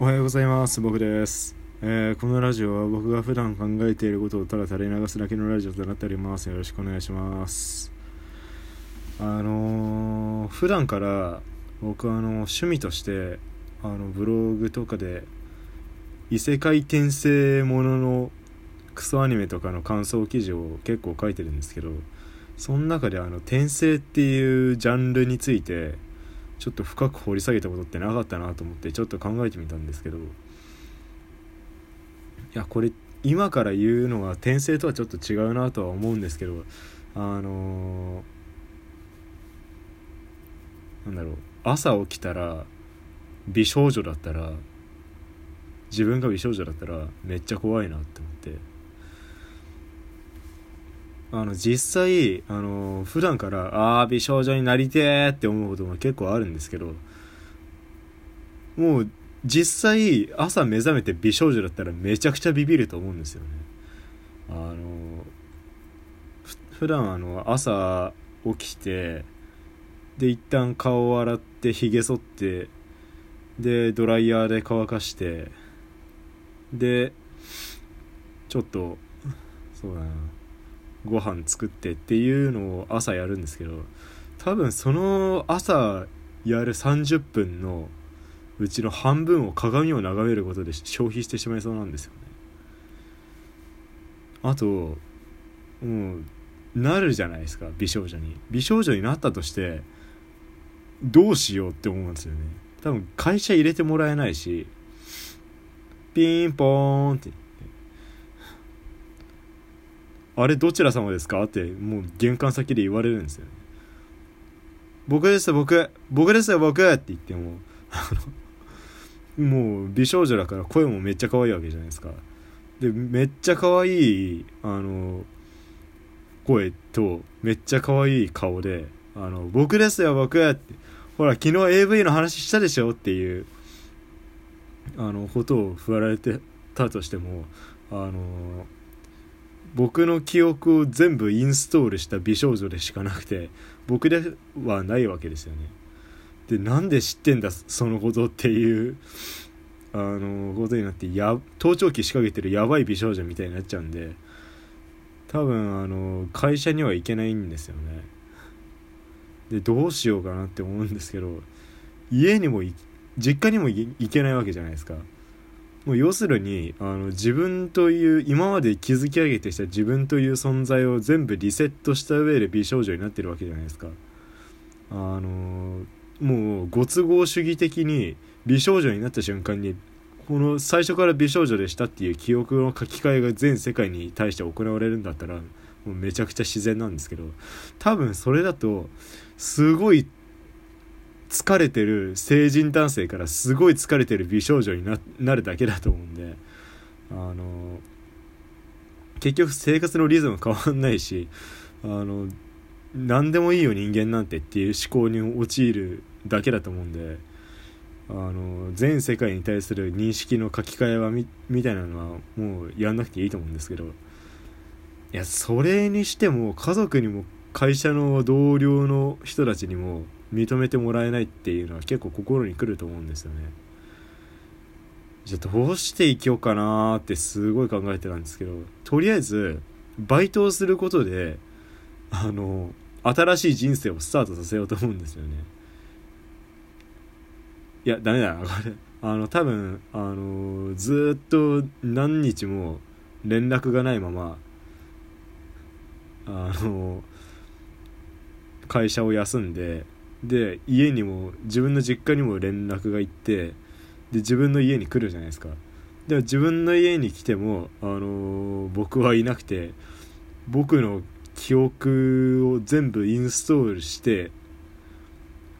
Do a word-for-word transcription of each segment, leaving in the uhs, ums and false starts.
おはようございます。僕です、えー、このラジオは僕が普段考えていることをただ垂れ流すだけのラジオとなっております。よろしくお願いします。あのー、普段から僕はあの趣味としてあのブログとかで異世界転生もののクソアニメとかの感想記事を結構書いてるんですけど、その中であの転生っていうジャンルについてちょっと深く掘り下げたことってなかったなと思ってちょっと考えてみたんですけど、いやこれ今から言うのが転生とはちょっと違うなとは思うんですけど、あのなんだろう、朝起きたら美少女だったら自分が美少女だったらめっちゃ怖いなって思って、あの実際あの普段からあー美少女になりてーって思うことも結構あるんですけど、もう実際朝目覚めて美少女だったらめちゃくちゃビビると思うんですよね。あの普段あの朝起きてで一旦顔を洗ってひげ剃ってでドライヤーで乾かしてでちょっとそうだなご飯作ってっていうのを朝やるんですけど、多分その朝やるさんじゅっぷんのうちの半分を鏡を眺めることで消費してしまいそうなんですよね。あともうなるじゃないですか、美少女に美少女になったとしてどうしようって思うんですよね。多分会社入れてもらえないし、ピンポーンってあれどちら様ですかってもう玄関先で言われるんですよね。僕ですよ僕僕ですよ僕って言ってもあのもう美少女だから声もめっちゃ可愛いわけじゃないですか。でめっちゃ可愛いあの声とめっちゃ可愛い顔であの僕ですよ僕ってほら昨日 エーブイ の話したでしょっていうあのことを振られてたとしても、あの僕の記憶を全部インストールした美少女でしかなくて僕ではないわけですよね。でなんで知ってんだそのことっていうあのことになってや盗聴器仕掛けてるやばい美少女みたいになっちゃうんで、多分あの会社には行けないんですよね。でどうしようかなって思うんですけど、家にも実家にも行けないわけじゃないですか。もう要するにあの自分という今まで築き上げてきた自分という存在を全部リセットした上で美少女になってるわけじゃないですか。あのもうご都合主義的に美少女になった瞬間にこの最初から美少女でしたっていう記憶の書き換えが全世界に対して行われるんだったらもうめちゃくちゃ自然なんですけど、多分それだとすごい疲れてる成人男性からすごい疲れてる美少女に な, なるだけだと思うんで、あの結局生活のリズム変わんないし、あの何でもいいよ人間なんてっていう思考に陥るだけだと思うんで、あの全世界に対する認識の書き換えは み, みたいなのはもうやんなくていいと思うんですけど、いやそれにしても家族にも会社の同僚の人たちにも認めてもらえないっていうのは結構心に来ると思うんですよね。じゃあどうして生きようかなーってすごい考えてたんですけど、とりあえずバイトをすることであの新しい人生をスタートさせようと思うんですよね。いやダメだなこれあの多分あのずっと何日も連絡がないままあの会社を休んでで家にも自分の実家にも連絡が行ってで自分の家に来るじゃないですか。でも自分の家に来ても、あのー、僕はいなくて僕の記憶を全部インストールして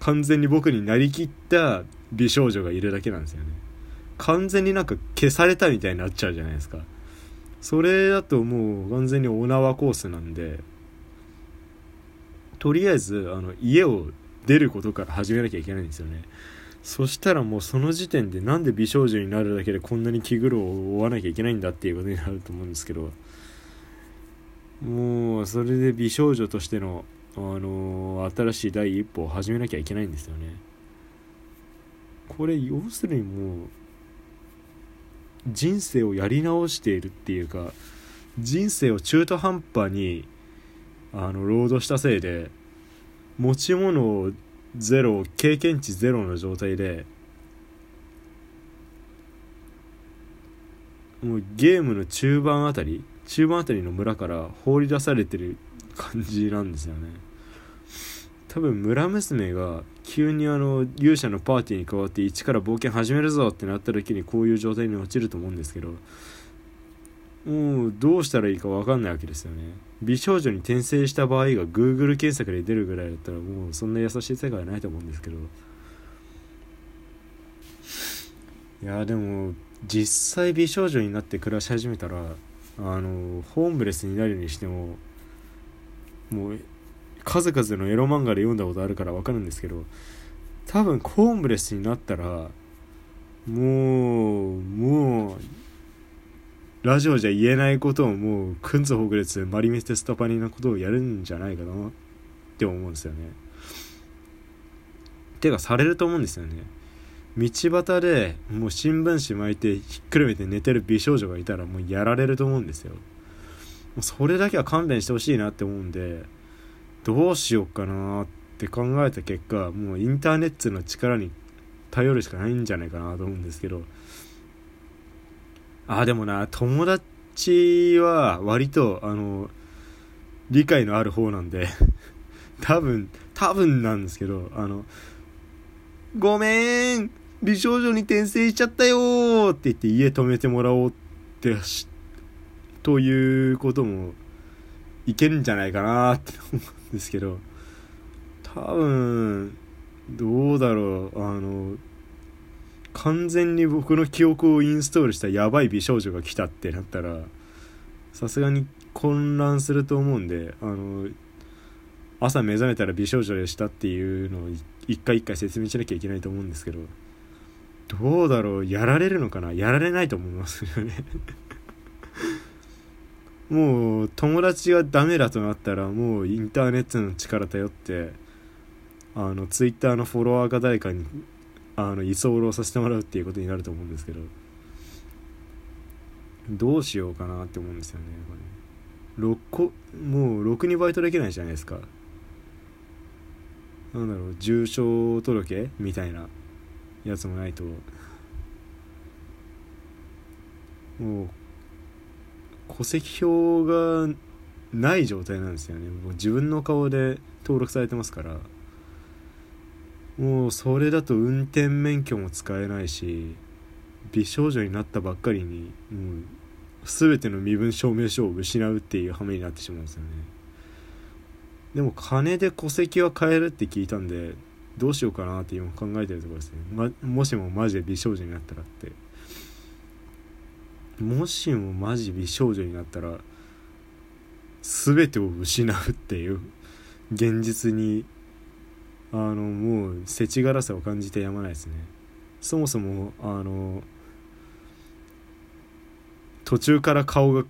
完全に僕になりきった美少女がいるだけなんですよね。完全になんか消されたみたいになっちゃうじゃないですか。それだともう完全にお縄コースなんで、とりあえずあの家を出ることから始めなきゃいけないんですよね。そしたらもうその時点でなんで美少女になるだけでこんなに気苦労を負わなきゃいけないんだっていうことになると思うんですけど、もうそれで美少女としての、あのー、新しい第一歩を始めなきゃいけないんですよね。これ要するにもう人生をやり直しているっていうか、人生を中途半端にあの労働したせいで、持ち物ゼロ、経験値ゼロの状態で、もうゲームの中盤あたり中盤あたりの村から放り出されてる感じなんですよね。多分村娘が急にあの勇者のパーティーに加わって一から冒険始めるぞってなった時にこういう状態に陥ると思うんですけど、もうどうしたらいいか分かんないわけですよね。美少女に転生した場合が Google 検索で出るぐらいだったら、もうそんな優しい世界はないと思うんですけど、いやでも実際美少女になって暮らし始めたら、あのホームレスになるにしても、もう数々のエロ漫画で読んだことあるから分かるんですけど、多分ホームレスになったらもうもうラジオじゃ言えないことを、もうくんずほぐれつまりめてスタパニなことをやるんじゃないかなって思うんですよね。てかされると思うんですよね。道端でもう新聞紙巻いてひっくるめて寝てる美少女がいたら、もうやられると思うんですよ。もうそれだけは勘弁してほしいなって思うんで、どうしようかなって考えた結果、もうインターネットの力に頼るしかないんじゃないかなと思うんですけど、あでもな、友達は割とあの理解のある方なんで多分多分なんですけど、あのごめーん美少女に転生しちゃったよーって言って家泊めてもらおうってしということもいけるんじゃないかなって思うんですけど、多分どうだろう、あの完全に僕の記憶をインストールしたやばい美少女が来たってなったら、さすがに混乱すると思うんで、あの朝目覚めたら美少女でしたっていうのを一回一回説明しなきゃいけないと思うんですけど、どうだろう、やられるのかな。やられないと思いますよねもう友達がダメだとなったら、もうインターネットの力頼って、あのツイッターのフォロワーか誰かにあの居候させてもらうっていうことになると思うんですけど、どうしようかなって思うんですよね。これもうろくにバイトできないじゃないですか。なんだろう、重症届みたいなやつもないと、もう戸籍票がない状態なんですよね。もう自分の顔で登録されてますから、もうそれだと運転免許も使えないし、美少女になったばっかりにもう全ての身分証明書を失うっていう羽目になってしまうんですよね。でも金で戸籍は買えるって聞いたんで、どうしようかなって今考えてるところですね。ま、もしもマジで美少女になったらってもしもマジ美少女になったら全てを失うっていう現実に、あのもう世知辛さを感じてやまないですね。そもそもあの途中から顔が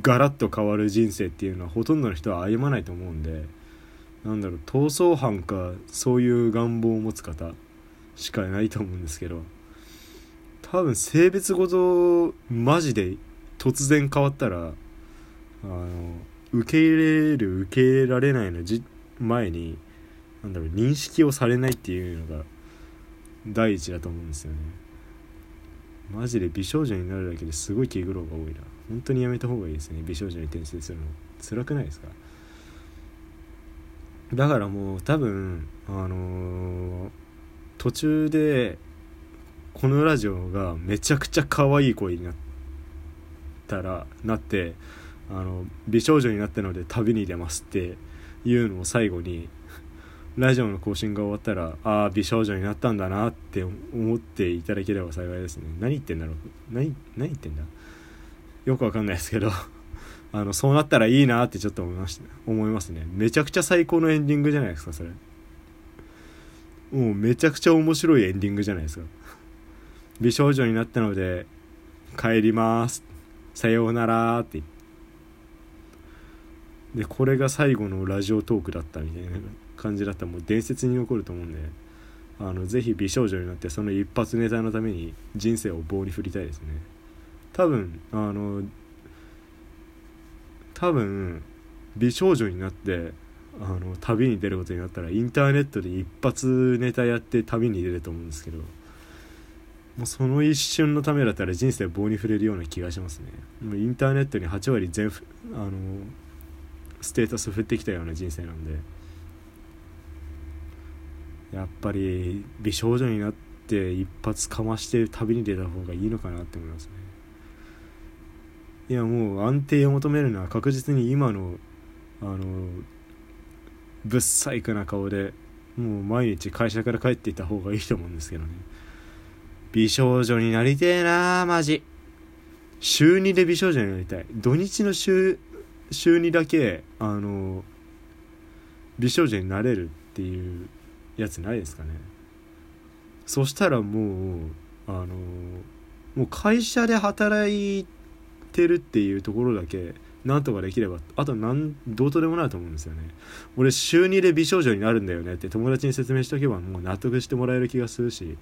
ガラッと変わる人生っていうのはほとんどの人は歩まないと思うんで、なんだろう、逃走犯かそういう願望を持つ方しかいないと思うんですけど、多分性別ごとマジで突然変わったら、あの受け入れる受け入れられないのじ前に、なんだろう、認識をされないっていうのが第一だと思うんですよね。マジで美少女になるだけですごい気苦労が多いな。本当にやめた方がいいですね、美少女に転生するの。辛くないですか？だからもう多分あのー、途中でこのラジオがめちゃくちゃ可愛い声になったらなってあの美少女になったので旅に出ますっていうのを最後にラジオの更新が終わったら、ああ美少女になったんだなって思っていただければ幸いですね。何言ってんだろう、 何, 何言ってんだよくわかんないですけどあのそうなったらいいなってちょっと思いました、思いますね。めちゃくちゃ最高のエンディングじゃないですか、それ。もうめちゃくちゃ面白いエンディングじゃないですか。美少女になったので帰りますさようならってで、これが最後のラジオトークだったみたいな感じだったら、もう伝説に残ると思うんで、あのぜひ美少女になってその一発ネタのために人生を棒に振りたいですね。多分あの多分美少女になってあの旅に出ることになったらインターネットで一発ネタやって旅に出ると思うんですけど、もうその一瞬のためだったら人生棒に触れるような気がしますね。もうインターネットにはち割全あのステータス振ってきたような人生なんで、やっぱり美少女になって一発かまして旅に出た方がいいのかなって思いますね。いやもう安定を求めるのは確実に今のあのぶっさいくな顔でもう毎日会社から帰っていた方がいいと思うんですけどね。美少女になりてえなーマジ。週にで美少女になりたい。土日の週週にだけあの美少女になれるっていうやつないですかね。そしたらもうあのもう会社で働いてるっていうところだけなんとかできれば、あとなんどうとでもなると思うんですよね。俺週にで美少女になるんだよねって友達に説明しておけばもう納得してもらえる気がするし、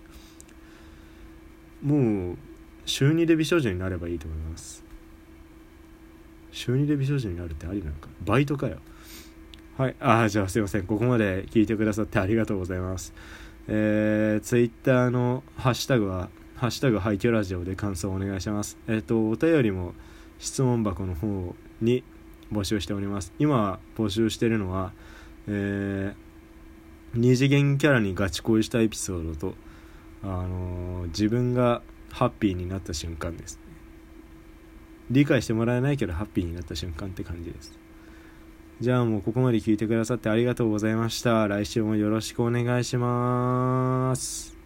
もう週にで美少女になればいいと思います。週にで美少女になるってありなのか、バイトかよ。はい、あーじゃあすいません、ここまで聞いてくださってありがとうございます。えー、Twitter のハッシュタグはハッシュタグハイキョラジオで感想をお願いします。えっ、ー、とお便りも質問箱の方に募集しております。今募集しているのは、えー、二次元キャラにガチ恋したエピソードと、あのー、自分がハッピーになった瞬間ですね。理解してもらえないけどハッピーになった瞬間って感じです。じゃあもうここまで聞いてくださってありがとうございました。来週もよろしくお願いします。